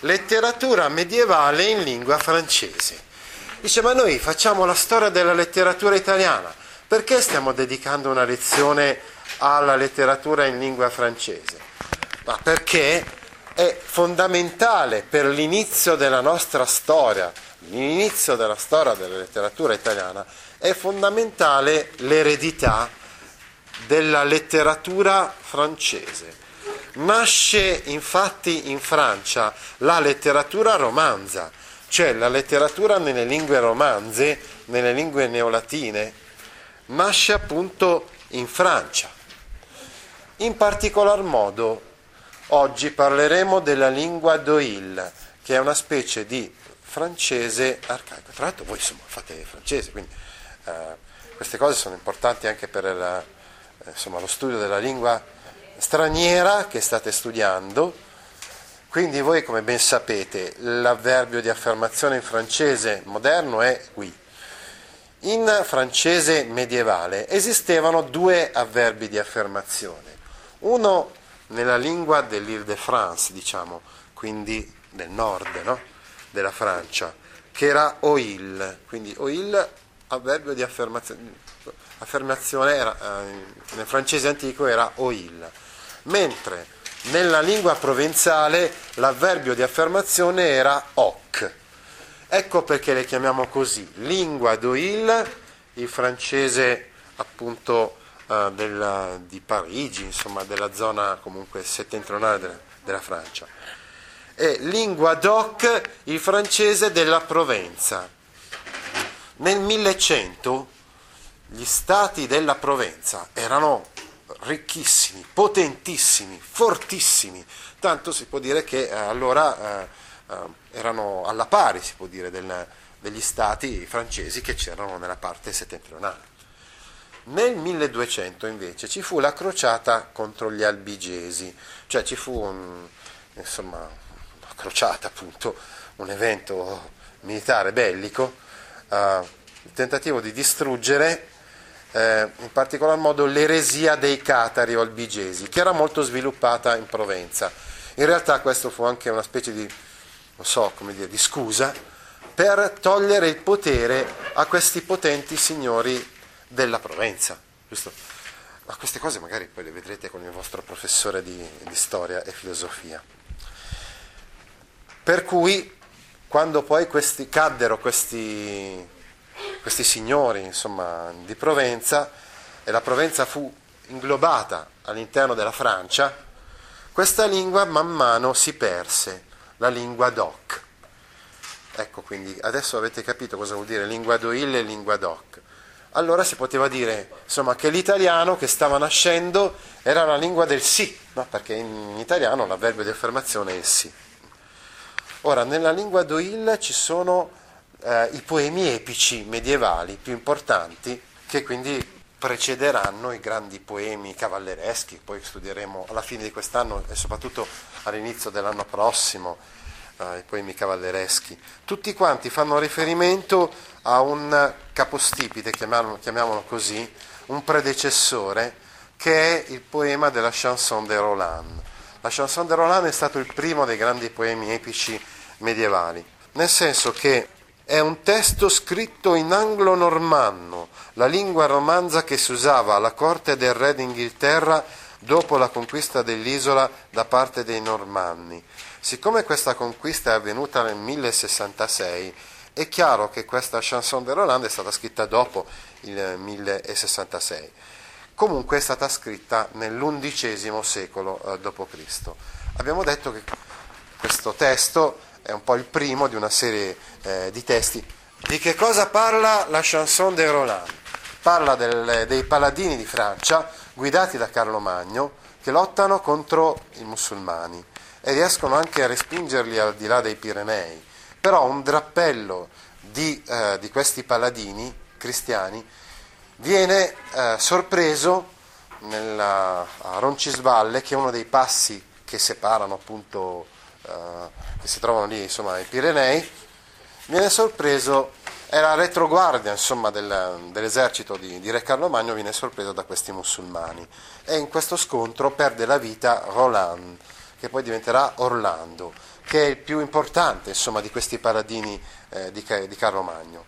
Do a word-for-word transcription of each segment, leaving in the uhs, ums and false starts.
Letteratura medievale in lingua francese. Dice, ma noi facciamo la storia della letteratura italiana. Perché stiamo dedicando una lezione alla letteratura in lingua francese? Ma perché è fondamentale per l'inizio della nostra storia, l'inizio della storia della letteratura italiana, è fondamentale l'eredità della letteratura francese. Nasce infatti in Francia la letteratura romanza, cioè la letteratura nelle lingue romanze, nelle lingue neolatine, nasce appunto in Francia. In particolar modo oggi parleremo della lingua d'Oil, che è una specie di francese arcaico. Tra l'altro voi insomma fate francese, quindi eh, queste cose sono importanti anche per la, insomma, lo studio della lingua straniera che state studiando. Quindi voi, come ben sapete, l'avverbio di affermazione in francese moderno è oui. In francese medievale esistevano due avverbi di affermazione. Uno nella lingua dell'Île-de-France, diciamo, quindi del nord, no? Della Francia, che era oil, quindi oil, avverbio di affermazione, affermazione era, eh, nel francese antico era oil, mentre nella lingua provenzale l'avverbio di affermazione era oc. Ecco perché le chiamiamo così, lingua d'oil, il francese appunto Della, di Parigi, insomma della zona comunque settentrionale della, della Francia, e lingua d'oc il francese della Provenza. Nel millecento gli stati della Provenza erano ricchissimi, potentissimi, fortissimi, tanto si può dire che eh, allora eh, eh, erano alla pari, si può dire, del, degli stati francesi che c'erano nella parte settentrionale. Nel milleduecento invece ci fu la crociata contro gli albigesi, cioè ci fu un, insomma, una crociata, appunto, un evento militare bellico, eh, il tentativo di distruggere eh, in particolar modo l'eresia dei catari o albigesi, che era molto sviluppata in Provenza. In realtà questo fu anche una specie di, non so come dire, di scusa per togliere il potere a questi potenti signori della Provenza, giusto? Ma queste cose magari poi le vedrete con il vostro professore di, di storia e filosofia. Per cui, quando poi questi caddero questi, questi signori, insomma, di Provenza, e la Provenza fu inglobata all'interno della Francia, questa lingua man mano si perse, la lingua d'oc. Ecco, quindi adesso avete capito cosa vuol dire lingua d'oil e lingua d'oc. Allora si poteva dire, insomma, che l'italiano che stava nascendo era la lingua del sì, no? Perché in italiano l'avverbio di affermazione è il sì. Ora, nella lingua d'Oil ci sono eh, i poemi epici medievali più importanti, che quindi precederanno i grandi poemi cavallereschi, poi studieremo alla fine di quest'anno e soprattutto all'inizio dell'anno prossimo eh, i poemi cavallereschi. Tutti quanti fanno riferimento a un capostipite, chiamiamolo, chiamiamolo così, un predecessore, che è il poema della Chanson de Roland. La Chanson de Roland è stato il primo dei grandi poemi epici medievali, nel senso che è un testo scritto in anglo-normanno, la lingua romanza che si usava alla corte del re d'Inghilterra dopo la conquista dell'isola da parte dei normanni. Siccome questa conquista è avvenuta nel mille sessantasei, è chiaro che questa Chanson de Roland è stata scritta dopo il mille sessantasei. Comunque è stata scritta nell'undicesimo secolo dopo Cristo. Abbiamo detto che questo testo è un po' il primo di una serie eh, di testi. Di che cosa parla la Chanson de Roland? Parla del, dei paladini di Francia, guidati da Carlo Magno, che lottano contro i musulmani. e riescono anche a respingerli al di là dei Pirenei. Però un drappello di, eh, di questi paladini cristiani viene eh, sorpreso nella, a Roncisvalle, che è uno dei passi che separano appunto, eh, che si trovano lì insomma i Pirenei, viene sorpreso, è la retroguardia insomma del, dell'esercito di, di Re Carlo Magno, viene sorpreso da questi musulmani e in questo scontro perde la vita Roland, che poi diventerà Orlando, che è il più importante insomma di questi paladini eh, di, di Carlo Magno.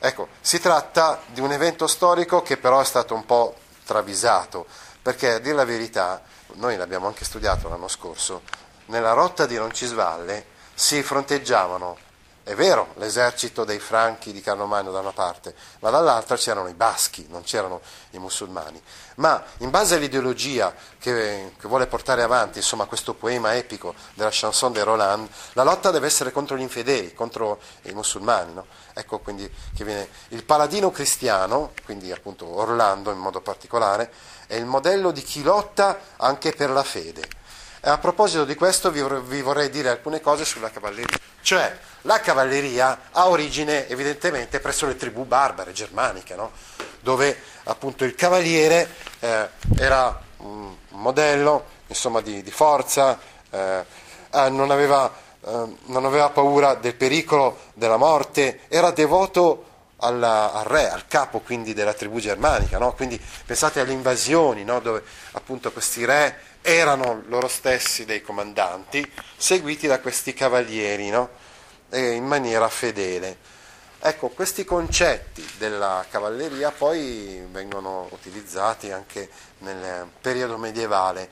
Ecco, si tratta di un evento storico che però è stato un po' travisato, perché a dire la verità, noi l'abbiamo anche studiato l'anno scorso, nella rotta di Roncisvalle si fronteggiavano, è vero, l'esercito dei Franchi di Carlo Magno da una parte, ma dall'altra c'erano i Baschi, non c'erano i musulmani. Ma in base all'ideologia che, che vuole portare avanti insomma questo poema epico della Chanson de Roland, la lotta deve essere contro gli infedeli, contro i musulmani, no? Ecco quindi che viene il paladino cristiano, quindi appunto Orlando in modo particolare, è il modello di chi lotta anche per la fede. E a proposito di questo vi, vi vorrei dire alcune cose sulla cavalleria. Cioè, la cavalleria ha origine evidentemente presso le tribù barbare, germaniche, no? Dove appunto il cavaliere eh, era un modello insomma, di, di forza, eh, eh, non aveva, eh, non aveva paura del pericolo, della morte, era devoto alla, al re, al capo quindi della tribù germanica, no? Quindi pensate alle invasioni, no? Dove appunto questi re erano loro stessi dei comandanti, seguiti da questi cavalieri, no? E in maniera fedele. Ecco, questi concetti della cavalleria poi vengono utilizzati anche nel periodo medievale,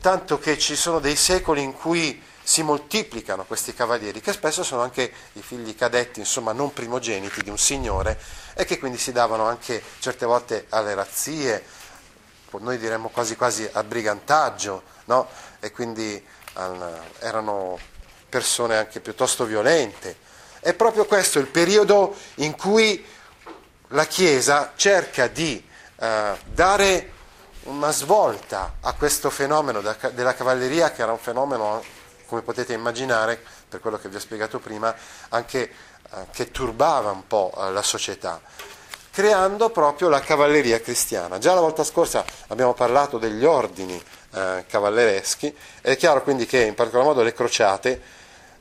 tanto che ci sono dei secoli in cui si moltiplicano questi cavalieri, che spesso sono anche i figli cadetti, insomma non primogeniti di un signore, e che quindi si davano anche certe volte alle razzie, noi diremmo quasi quasi a brigantaggio, no? E quindi al, erano persone anche piuttosto violente. È proprio questo il periodo in cui la Chiesa cerca di eh, dare una svolta a questo fenomeno da, della cavalleria, che era un fenomeno, come potete immaginare, per quello che vi ho spiegato prima, anche eh, che turbava un po' eh, la società, creando proprio la cavalleria cristiana. Già la volta scorsa abbiamo parlato degli ordini eh, cavallereschi, è chiaro quindi che in particolar modo le crociate,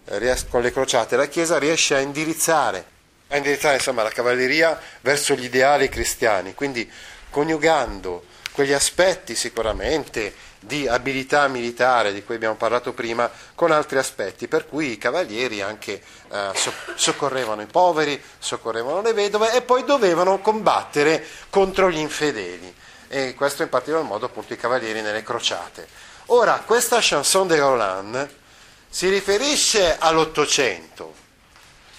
eh, ries- con le crociate la Chiesa riesce a indirizzare, a indirizzare insomma, la cavalleria verso gli ideali cristiani, quindi coniugando quegli aspetti sicuramente di abilità militare di cui abbiamo parlato prima con altri aspetti, per cui i cavalieri anche eh, so- soccorrevano i poveri, soccorrevano le vedove e poi dovevano combattere contro gli infedeli, e questo in particolar modo appunto i cavalieri nelle crociate. Ora, questa Chanson de Roland si riferisce all'Ottocento,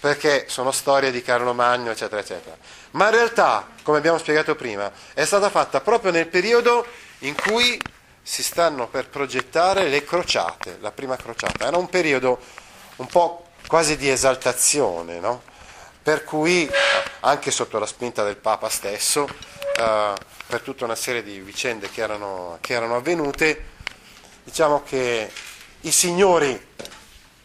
perché sono storie di Carlo Magno eccetera eccetera, ma in realtà, come abbiamo spiegato prima, è stata fatta proprio nel periodo in cui si stanno per progettare le crociate, la prima crociata. Era un periodo un po' quasi di esaltazione, no? Per cui, anche sotto la spinta del Papa stesso, eh, per tutta una serie di vicende che erano, che erano avvenute, diciamo che i signori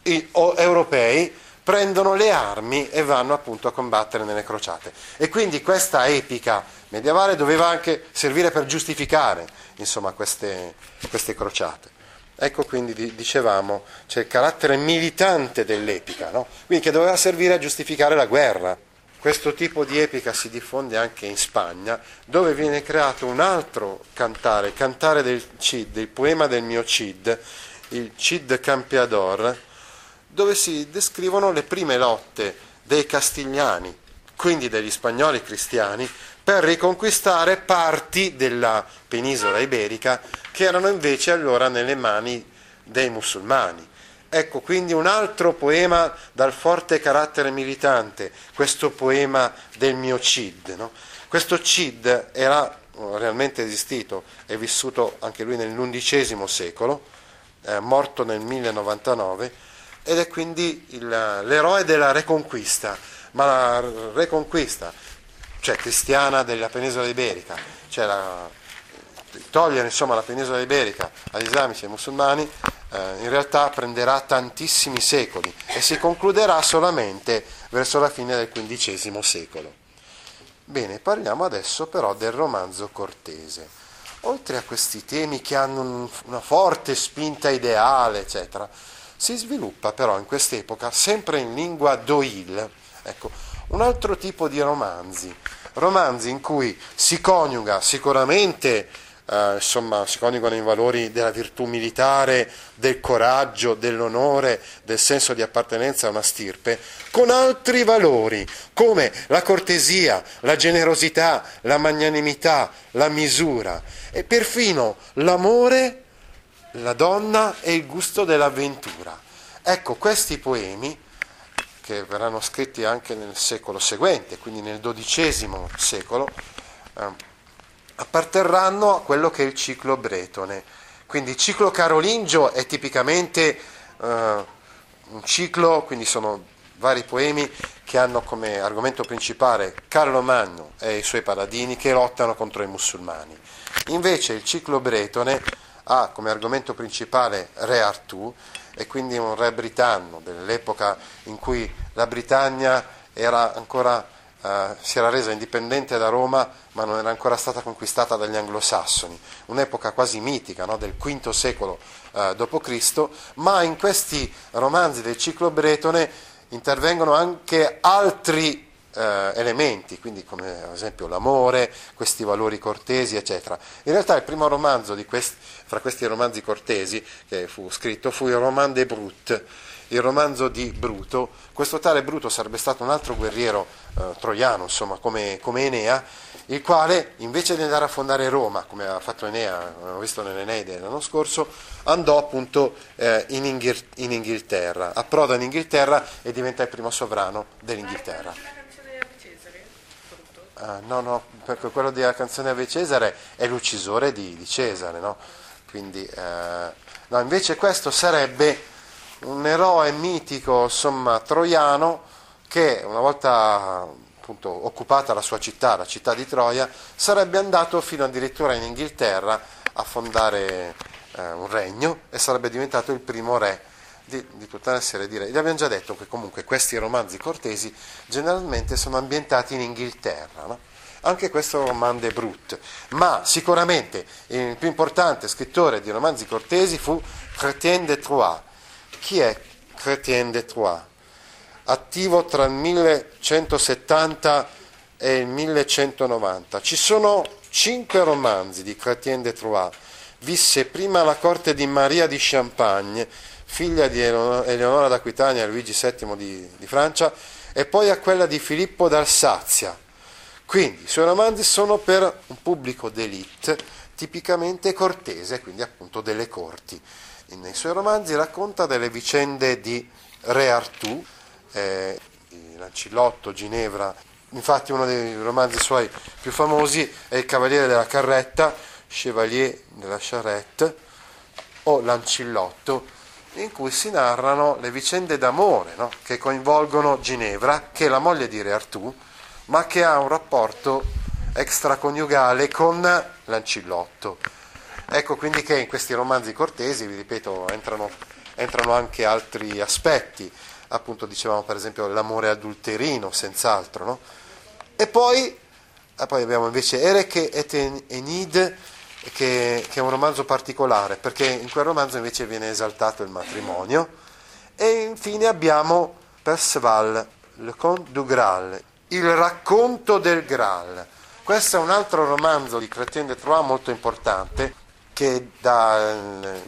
i, o, europei prendono le armi e vanno appunto a combattere nelle crociate. E quindi questa epica medievale doveva anche servire per giustificare insomma queste, queste crociate. Ecco quindi dicevamo c'è il carattere militante dell'epica, no? Quindi che doveva servire a giustificare la guerra. Questo tipo di epica si diffonde anche in Spagna, dove viene creato un altro cantare, il cantare del Cid, il poema del mio Cid, il Cid Campeador, dove si descrivono le prime lotte dei castigliani, quindi degli spagnoli cristiani, per riconquistare parti della penisola iberica che erano invece allora nelle mani dei musulmani. Ecco quindi un altro poema dal forte carattere militante, questo poema del mio Cid, no? Questo Cid era realmente esistito, è vissuto anche lui nell'undicesimo secolo, eh, morto nel mille novantanove, ed è quindi il, l'eroe della Reconquista, ma la Reconquista, cioè cristiana della penisola iberica, cioè la, togliere insomma la penisola iberica agli islamici e ai musulmani, in realtà prenderà tantissimi secoli e si concluderà solamente verso la fine del quindicesimo secolo. Bene, parliamo adesso però del romanzo cortese. Oltre a questi temi che hanno una forte spinta ideale, eccetera, si sviluppa però in quest'epoca, sempre in lingua doil, ecco, un altro tipo di romanzi, romanzi in cui si coniuga sicuramente Uh, insomma si coniugano i valori della virtù militare, del coraggio, dell'onore, del senso di appartenenza a una stirpe, con altri valori come la cortesia, la generosità, la magnanimità, la misura e perfino l'amore, la donna e il gusto dell'avventura. Ecco, questi poemi che verranno scritti anche nel secolo seguente, quindi nel dodicesimo secolo, uh, apparterranno a quello che è il ciclo bretone. Quindi il ciclo carolingio è tipicamente uh, un ciclo, quindi sono vari poemi che hanno come argomento principale Carlo Magno e i suoi paladini che lottano contro i musulmani. Invece il ciclo bretone ha come argomento principale Re Artù, e quindi un re britanno dell'epoca in cui la Britannia era ancora Uh, si era resa indipendente da Roma, ma non era ancora stata conquistata dagli anglosassoni, un'epoca quasi mitica, no? Del quinto secolo uh, dopo Cristo, ma in questi romanzi del ciclo bretone intervengono anche altri uh, elementi, quindi come ad esempio l'amore, questi valori cortesi, eccetera. In realtà il primo romanzo di questi, fra questi romanzi cortesi che fu scritto fu il Roman de Brut, il romanzo di Bruto. Questo tale Bruto sarebbe stato un altro guerriero eh, troiano, insomma, come, come Enea, il quale invece di andare a fondare Roma, come ha fatto Enea, abbiamo visto nell'Eneide l'anno scorso, andò appunto eh, in, Inghil- in Inghilterra, approda in Inghilterra e diventa il primo sovrano dell'Inghilterra. Ah, no, no, perché quello della canzone Ave Cesare è l'uccisore di, di Cesare, no? Quindi, eh, no, invece questo sarebbe un eroe mitico, insomma, troiano, che una volta appunto occupata la sua città, la città di Troia, sarebbe andato fino addirittura in Inghilterra a fondare eh, un regno e sarebbe diventato il primo re di, di tutta una serie di re. Vi abbiamo già detto che comunque questi romanzi cortesi generalmente sono ambientati in Inghilterra, no? Anche questo Roman de Brut, ma sicuramente il più importante scrittore di romanzi cortesi fu Chrétien de Troyes. Chi è Chrétien de Troyes? Attivo tra il millecentosettanta e il millecentonovanta. Ci sono cinque romanzi di Chrétien de Troyes. Visse prima alla corte di Maria di Champagne, figlia di Eleonora d'Aquitania e Luigi settimo di, di Francia, e poi a quella di Filippo d'Alsazia. Quindi i suoi romanzi sono per un pubblico d'élite, tipicamente cortese, quindi appunto delle corti. Nei suoi romanzi racconta delle vicende di Re Artù, eh, di Lancillotto, Ginevra. Infatti uno dei romanzi suoi più famosi è Il Cavaliere della Carretta, Chevalier de la Charrette o Lancillotto, in cui si narrano le vicende d'amore, no? Che coinvolgono Ginevra, che è la moglie di Re Artù, ma che ha un rapporto extraconiugale con Lancillotto. Ecco quindi che in questi romanzi cortesi, vi ripeto, entrano, entrano anche altri aspetti, appunto dicevamo per esempio l'amore adulterino, senz'altro, no? E poi, e poi abbiamo invece Erech et Enide, che, che è un romanzo particolare, perché in quel romanzo invece viene esaltato il matrimonio, e infine abbiamo Perceval, Le conte du Graal, il racconto del Graal. Questo è un altro romanzo di Chrétien de Troyes molto importante, che dà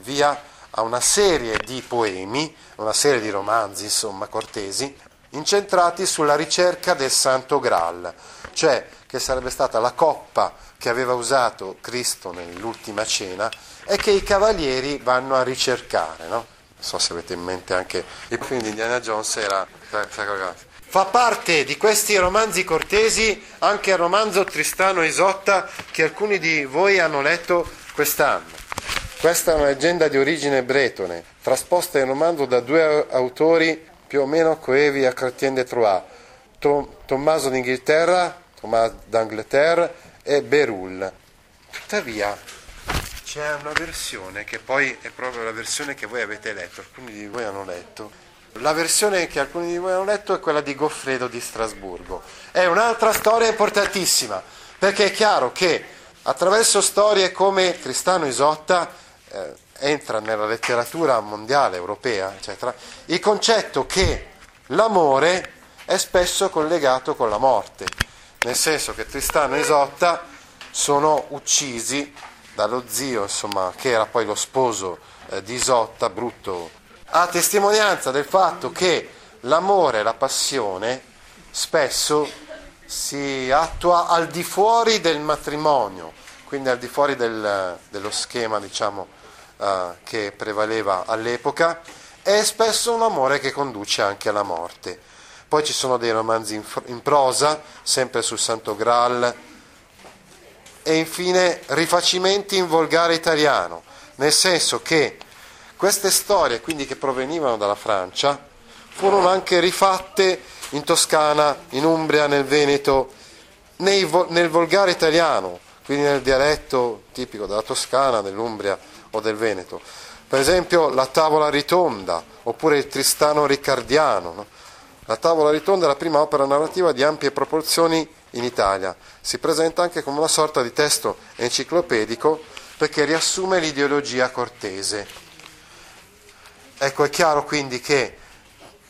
via a una serie di poemi, una serie di romanzi, insomma, cortesi, incentrati sulla ricerca del Santo Graal, cioè che sarebbe stata la coppa che aveva usato Cristo nell'ultima cena e che i cavalieri vanno a ricercare, no? Non so se avete in mente anche il film di Indiana Jones, era... Fa parte di questi romanzi cortesi anche il romanzo Tristano Isotta, che alcuni di voi hanno letto quest'anno. Questa è una leggenda di origine bretone, trasposta in romanzo da due autori più o meno coevi a Chrétien de Troyes, Tom- Tommaso d'Inghilterra, Tommaso d'Inghilterra e Beroul. Tuttavia, C'è una versione che poi è proprio la versione che voi avete letto, alcuni di voi hanno letto. La versione che alcuni di voi hanno letto è quella di Goffredo di Strasburgo. È un'altra storia importantissima, perché è chiaro che attraverso storie come Tristano Isotta eh, entra nella letteratura mondiale, europea, eccetera, il concetto che l'amore è spesso collegato con la morte, nel senso che Tristano e Isotta sono uccisi dallo zio, insomma, che era poi lo sposo eh, di Isotta, brutto, a testimonianza del fatto che l'amore, la passione, spesso si attua al di fuori del matrimonio, quindi al di fuori del, dello schema, diciamo, eh, che prevaleva all'epoca, è spesso un amore che conduce anche alla morte. Poi ci sono dei romanzi in, in prosa, sempre sul Santo Graal, e infine rifacimenti in volgare italiano, nel senso che queste storie, quindi, che provenivano dalla Francia, furono anche rifatte in Toscana, in Umbria, nel Veneto, nei, nel volgare italiano, quindi nel dialetto tipico della Toscana, dell'Umbria o del Veneto. Per esempio la Tavola Ritonda, oppure il Tristano Riccardiano, no? La Tavola Ritonda è la prima opera narrativa di ampie proporzioni in Italia. Si presenta anche come una sorta di testo enciclopedico perché riassume l'ideologia cortese. Ecco, è chiaro quindi che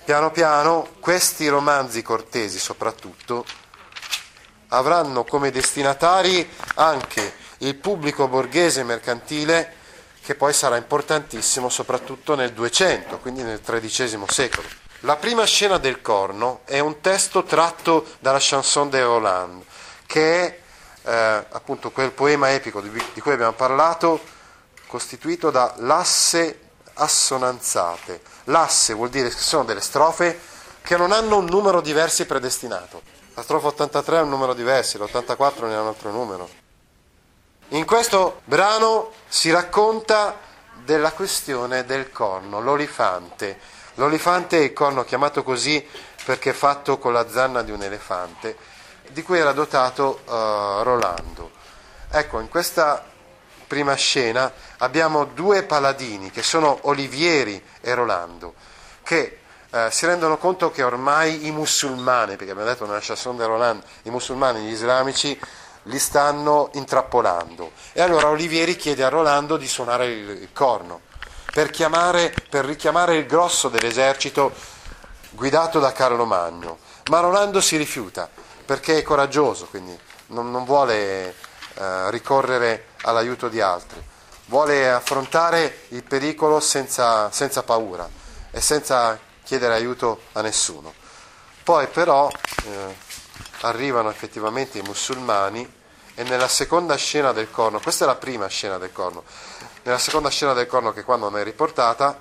piano piano questi romanzi cortesi soprattutto avranno come destinatari anche il pubblico borghese mercantile, che poi sarà importantissimo soprattutto nel Duecento, quindi nel tredicesimo secolo. La prima scena del corno è un testo tratto dalla Chanson de Roland, che è eh, appunto quel poema epico di, di cui abbiamo parlato, costituito da lasse assonanzate. Lasse vuol dire che sono delle strofe che non hanno un numero di versi predestinato. La strofa ottantatré ha un numero di versi, l'ottantaquattro ne ha un altro numero. In questo brano si racconta della questione del corno, l'olifante. L'olifante è il corno chiamato così perché è fatto con la zanna di un elefante, di cui era dotato uh, Rolando. Ecco, in questa prima scena abbiamo due paladini, che sono Olivieri e Rolando, che uh, si rendono conto che ormai i musulmani, perché abbiamo detto nella Chanson de Roland, i musulmani, gli islamici, li stanno intrappolando. E allora Olivieri chiede a Rolando di suonare il, il corno. Per, chiamare, per richiamare il grosso dell'esercito guidato da Carlo Magno. Ma Rolando si rifiuta, perché è coraggioso, quindi non, non vuole eh, ricorrere all'aiuto di altri, vuole affrontare il pericolo senza, senza paura e senza chiedere aiuto a nessuno. Poi però eh, arrivano effettivamente i musulmani, e nella seconda scena del corno, questa è la prima scena del corno, nella seconda scena del corno, che qua non è riportata,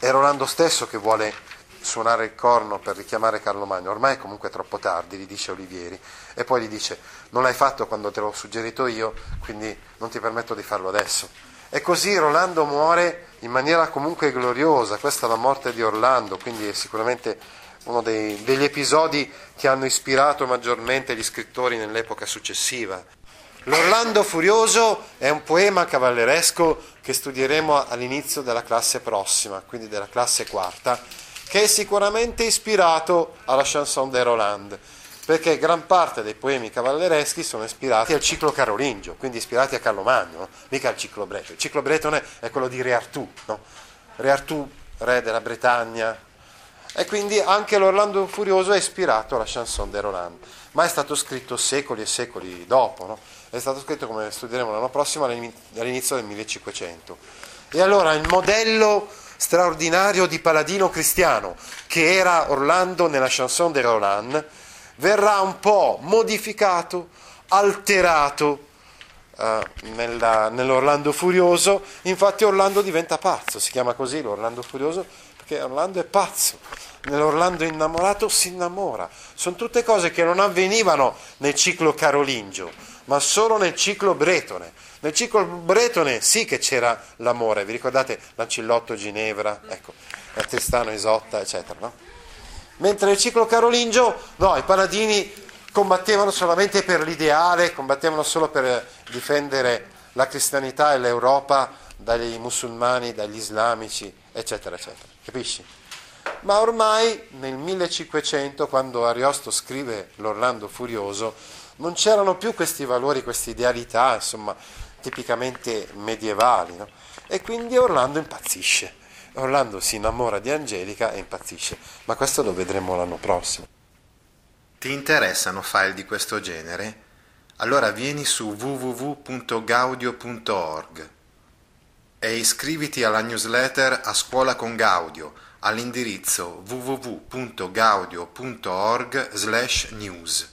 è Rolando stesso che vuole suonare il corno per richiamare Carlo Magno. Ormai è comunque troppo tardi, gli dice Olivieri, e poi gli dice: non l'hai fatto quando te l'ho suggerito io, quindi non ti permetto di farlo adesso. E così Rolando muore in maniera comunque gloriosa. Questa è la morte di Orlando, quindi è sicuramente uno dei, degli episodi che hanno ispirato maggiormente gli scrittori nell'epoca successiva. L'Orlando furioso è un poema cavalleresco che studieremo all'inizio della classe prossima, quindi della classe quarta, che è sicuramente ispirato alla Chanson de Roland, perché gran parte dei poemi cavallereschi sono ispirati al ciclo carolingio, quindi ispirati a Carlo Magno, no? Mica al ciclo bretone. Il ciclo bretone è quello di Re Artù, no? Re Artù, re della Bretagna. E quindi anche l'Orlando furioso è ispirato alla Chanson de Roland, ma è stato scritto secoli e secoli dopo, no? È stato scritto, come studieremo l'anno prossimo, all'inizio del millecinquecento. E allora il modello straordinario di paladino cristiano, che era Orlando nella Chanson de Roland, verrà un po' modificato, alterato eh, nella, nell'Orlando furioso. Infatti Orlando diventa pazzo, si chiama così l'Orlando furioso perché Orlando è pazzo. Nell'Orlando innamorato si innamora. Sono tutte cose che non avvenivano nel ciclo carolingio, ma solo nel ciclo bretone. Nel ciclo bretone sì che c'era l'amore, vi ricordate Lancillotto, Ginevra, ecco, Tristano, Isotta, eccetera, no? Mentre nel ciclo carolingio, no, i paladini combattevano solamente per l'ideale, combattevano solo per difendere la cristianità e l'Europa dai musulmani, dagli islamici, eccetera, eccetera. Capisci? Ma ormai nel millecinquecento, quando Ariosto scrive l'Orlando furioso, non c'erano più questi valori, queste idealità, insomma, tipicamente medievali, no? E quindi Orlando impazzisce. Orlando si innamora di Angelica e impazzisce. Ma questo lo vedremo l'anno prossimo. Ti interessano file di questo genere? Allora vieni su w w w punto gaudio punto org e iscriviti alla newsletter A Scuola con Gaudio all'indirizzo w w w punto gaudio punto org slash news.